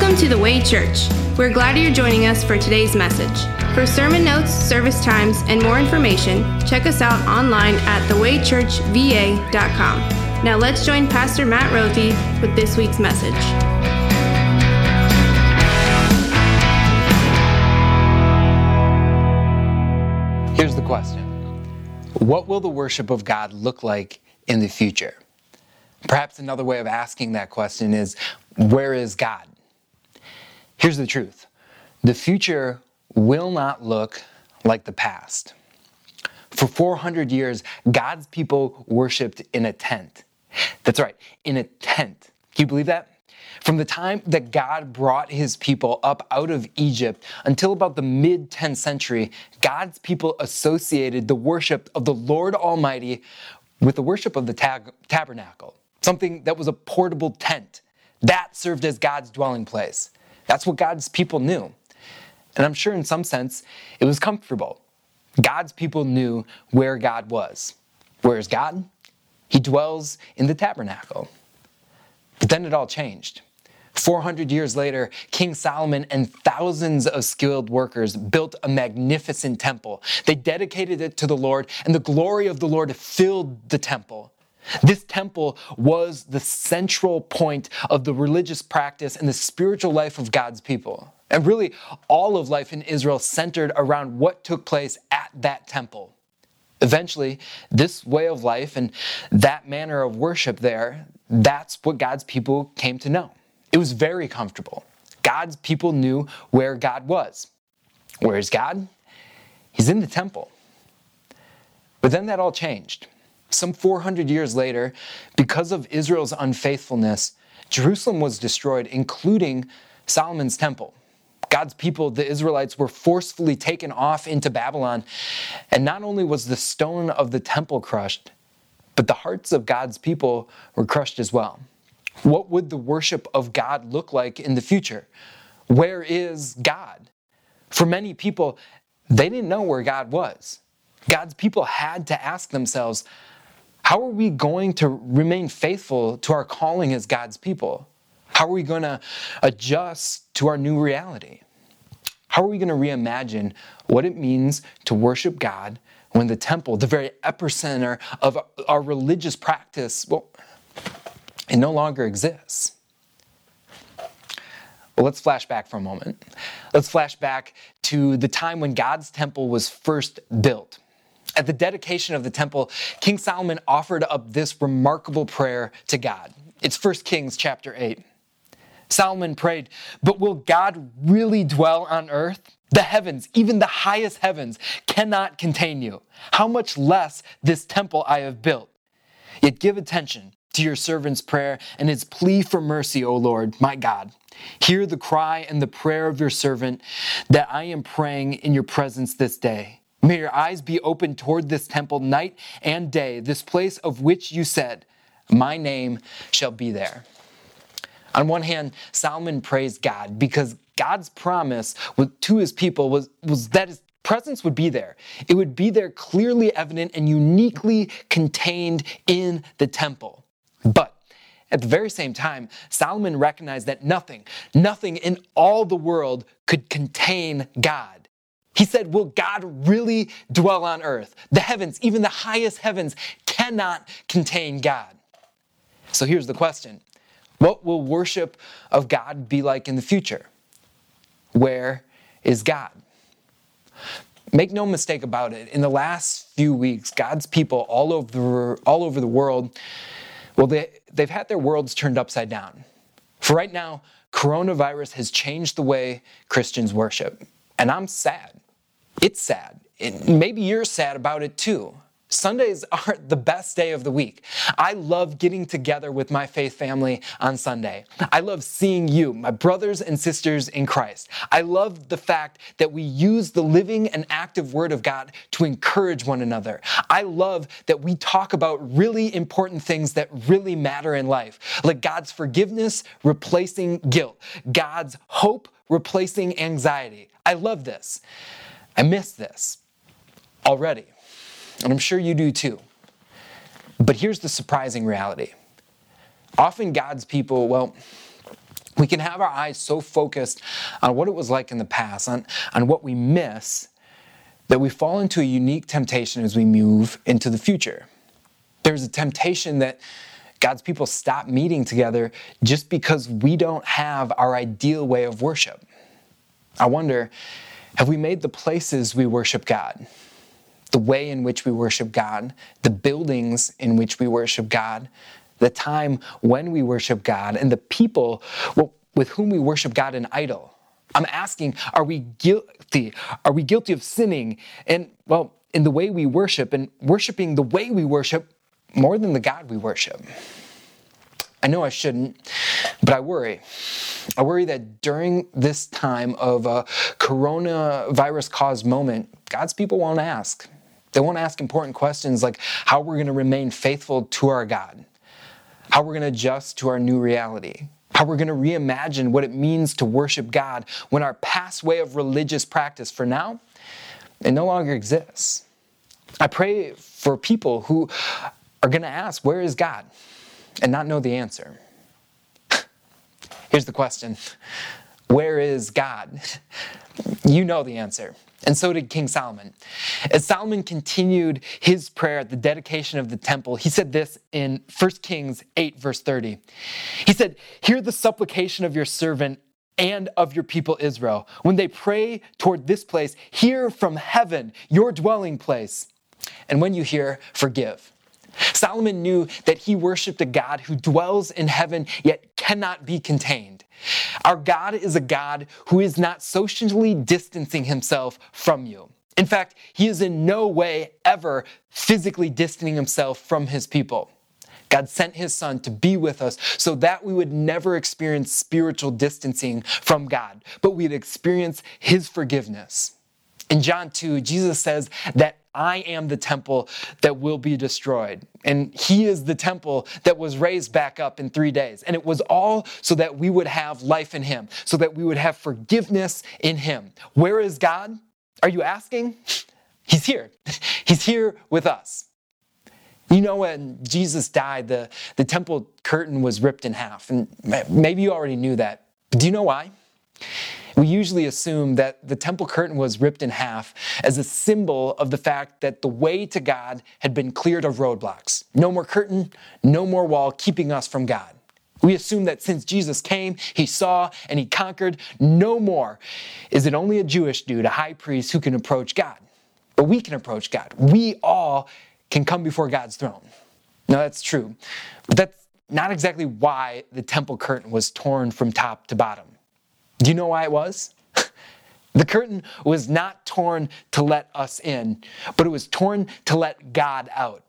Welcome to The Way Church. We're glad you're joining us for today's message. For sermon notes, service times, and more information, check us out online at thewaychurchva.com. Now let's join Pastor Matt Rothi with this week's message. Here's the question. What will the worship of God look like in the future? Perhaps another way of asking that question is, where is God? Here's the truth. The future will not look like the past. For 400 years, God's people worshiped in a tent. That's right, in a tent. Can you believe that? From the time that God brought his people up out of Egypt until about the mid-10th century, God's people associated the worship of the Lord Almighty with the worship of the tabernacle, something that was a portable tent. That served as God's dwelling place. That's what God's people knew. And I'm sure in some sense, it was comfortable. God's people knew where God was. Where is God? He dwells in the tabernacle. But then it all changed. 400 years later, King Solomon and thousands of skilled workers built a magnificent temple. They dedicated it to the Lord, and the glory of the Lord filled the temple. This temple was the central point of the religious practice and the spiritual life of God's people. And really, all of life in Israel centered around what took place at that temple. Eventually, this way of life and that manner of worship there, that's what God's people came to know. It was very comfortable. God's people knew where God was. Where is God? He's in the temple. But then that all changed. Some 400 years later, because of Israel's unfaithfulness, Jerusalem was destroyed, including Solomon's temple. God's people, the Israelites, were forcefully taken off into Babylon, and not only was the stone of the temple crushed, but the hearts of God's people were crushed as well. What would the worship of God look like in the future? Where is God? For many people, they didn't know where God was. God's people had to ask themselves, how are we going to remain faithful to our calling as God's people? How are we going to adjust to our new reality? How are we going to reimagine what it means to worship God when the temple, the very epicenter of our religious practice, it no longer exists? Well, let's flash back for a moment. Let's flash back to the time when God's temple was first built. At the dedication of the temple, King Solomon offered up this remarkable prayer to God. It's 1 Kings chapter 8. Solomon prayed, "But will God really dwell on earth? The heavens, even the highest heavens, cannot contain you. How much less this temple I have built? Yet give attention to your servant's prayer and his plea for mercy, O Lord, my God. Hear the cry and the prayer of your servant that I am praying in your presence this day. May your eyes be open toward this temple night and day, this place of which you said, my name shall be there." On one hand, Solomon praised God because God's promise to his people was that his presence would be there. It would be there clearly evident and uniquely contained in the temple. But at the very same time, Solomon recognized that nothing in all the world could contain God. He said, will God really dwell on earth? The heavens, even the highest heavens, cannot contain God. So here's the question. What will worship of God be like in the future? Where is God? Make no mistake about it. In the last few weeks, God's people all over the world, they've had their worlds turned upside down. For right now, coronavirus has changed the way Christians worship. And I'm sad. It's sad. Maybe you're sad about it too. Sundays aren't the best day of the week. I love getting together with my faith family on Sunday. I love seeing you, my brothers and sisters in Christ. I love the fact that we use the living and active Word of God to encourage one another. I love that we talk about really important things that really matter in life, like God's forgiveness replacing guilt, God's hope replacing anxiety. I love this. I miss this already. And I'm sure you do too. But here's the surprising reality. Often God's people, We can have our eyes so focused on what it was like in the past, on what we miss, that we fall into a unique temptation as we move into the future. There's a temptation that God's people stop meeting together just because we don't have our ideal way of worship. I wonder, have we made the places we worship God, the way in which we worship God, the buildings in which we worship God, the time when we worship God, and the people with whom we worship God an idol? I'm asking, are we guilty? Are we guilty of sinning? And, well, in the way we worship and worshiping the way we worship more than the God we worship. I know I shouldn't, but I worry. I worry that during this time of a coronavirus-caused moment, God's people won't ask. They won't ask important questions like how we're going to remain faithful to our God, how we're going to adjust to our new reality, how we're going to reimagine what it means to worship God when our past way of religious practice for now, it no longer exists. I pray for people who are going to ask, where is God? And not know the answer. Here's the question. Where is God? You know the answer. And so did King Solomon. As Solomon continued his prayer at the dedication of the temple, he said this in 1 Kings 8, verse 30. He said, "Hear the supplication of your servant and of your people Israel. When they pray toward this place, hear from heaven, your dwelling place. And when you hear, forgive." Solomon knew that he worshiped a God who dwells in heaven yet cannot be contained. Our God is a God who is not socially distancing himself from you. In fact, he is in no way ever physically distancing himself from his people. God sent his son to be with us so that we would never experience spiritual distancing from God, but we'd experience his forgiveness. In John 2, Jesus says that I am the temple that will be destroyed. And he is the temple that was raised back up in 3 days. And it was all so that we would have life in him, so that we would have forgiveness in him. Where is God? Are you asking? He's here. He's here with us. You know, when Jesus died, the temple curtain was ripped in half. And maybe you already knew that. But do you know why? We usually assume that the temple curtain was ripped in half as a symbol of the fact that the way to God had been cleared of roadblocks. No more curtain, no more wall keeping us from God. We assume that since Jesus came, he saw and he conquered, no more is it only a Jewish dude, a high priest, who can approach God. But we can approach God. We all can come before God's throne. Now that's true, but that's not exactly why the temple curtain was torn from top to bottom. Do you know why it was? The curtain was not torn to let us in, but it was torn to let God out.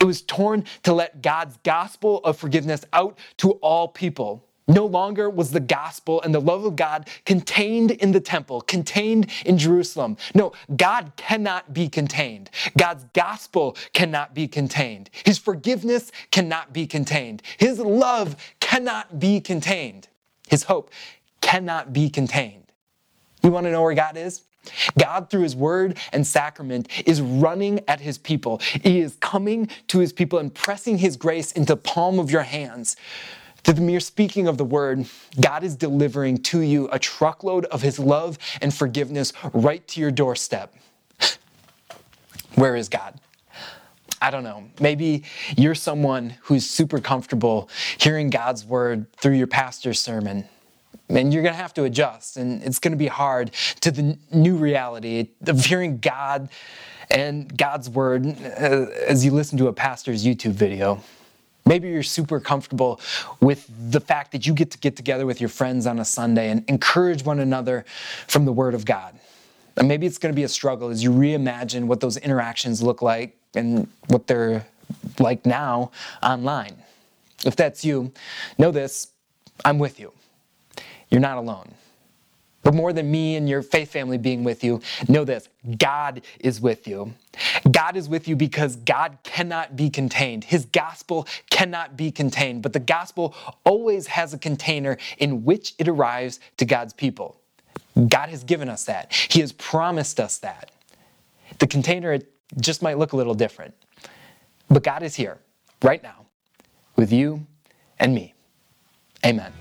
It was torn to let God's gospel of forgiveness out to all people. No longer was the gospel and the love of God contained in the temple, contained in Jerusalem. No, God cannot be contained. God's gospel cannot be contained. His forgiveness cannot be contained. His love cannot be contained. His hope cannot be contained. You want to know where God is? God, through his word and sacrament, is running at his people. He is coming to his people and pressing his grace into the palm of your hands. Through the mere speaking of the word, God is delivering to you a truckload of his love and forgiveness right to your doorstep. Where is God? I don't know. Maybe you're someone who's super comfortable hearing God's word through your pastor's sermon. And you're going to have to adjust, and it's going to be hard to the new reality of hearing God and God's word as you listen to a pastor's YouTube video. Maybe you're super comfortable with the fact that you get to get together with your friends on a Sunday and encourage one another from the word of God. And maybe it's going to be a struggle as you reimagine what those interactions look like and what they're like now online. If that's you, know this, I'm with you. You're not alone. But more than me and your faith family being with you, know this, God is with you. God is with you because God cannot be contained. His gospel cannot be contained, but the gospel always has a container in which it arrives to God's people. God has given us that. He has promised us that. The container, it just might look a little different, but God is here right now with you and me. Amen.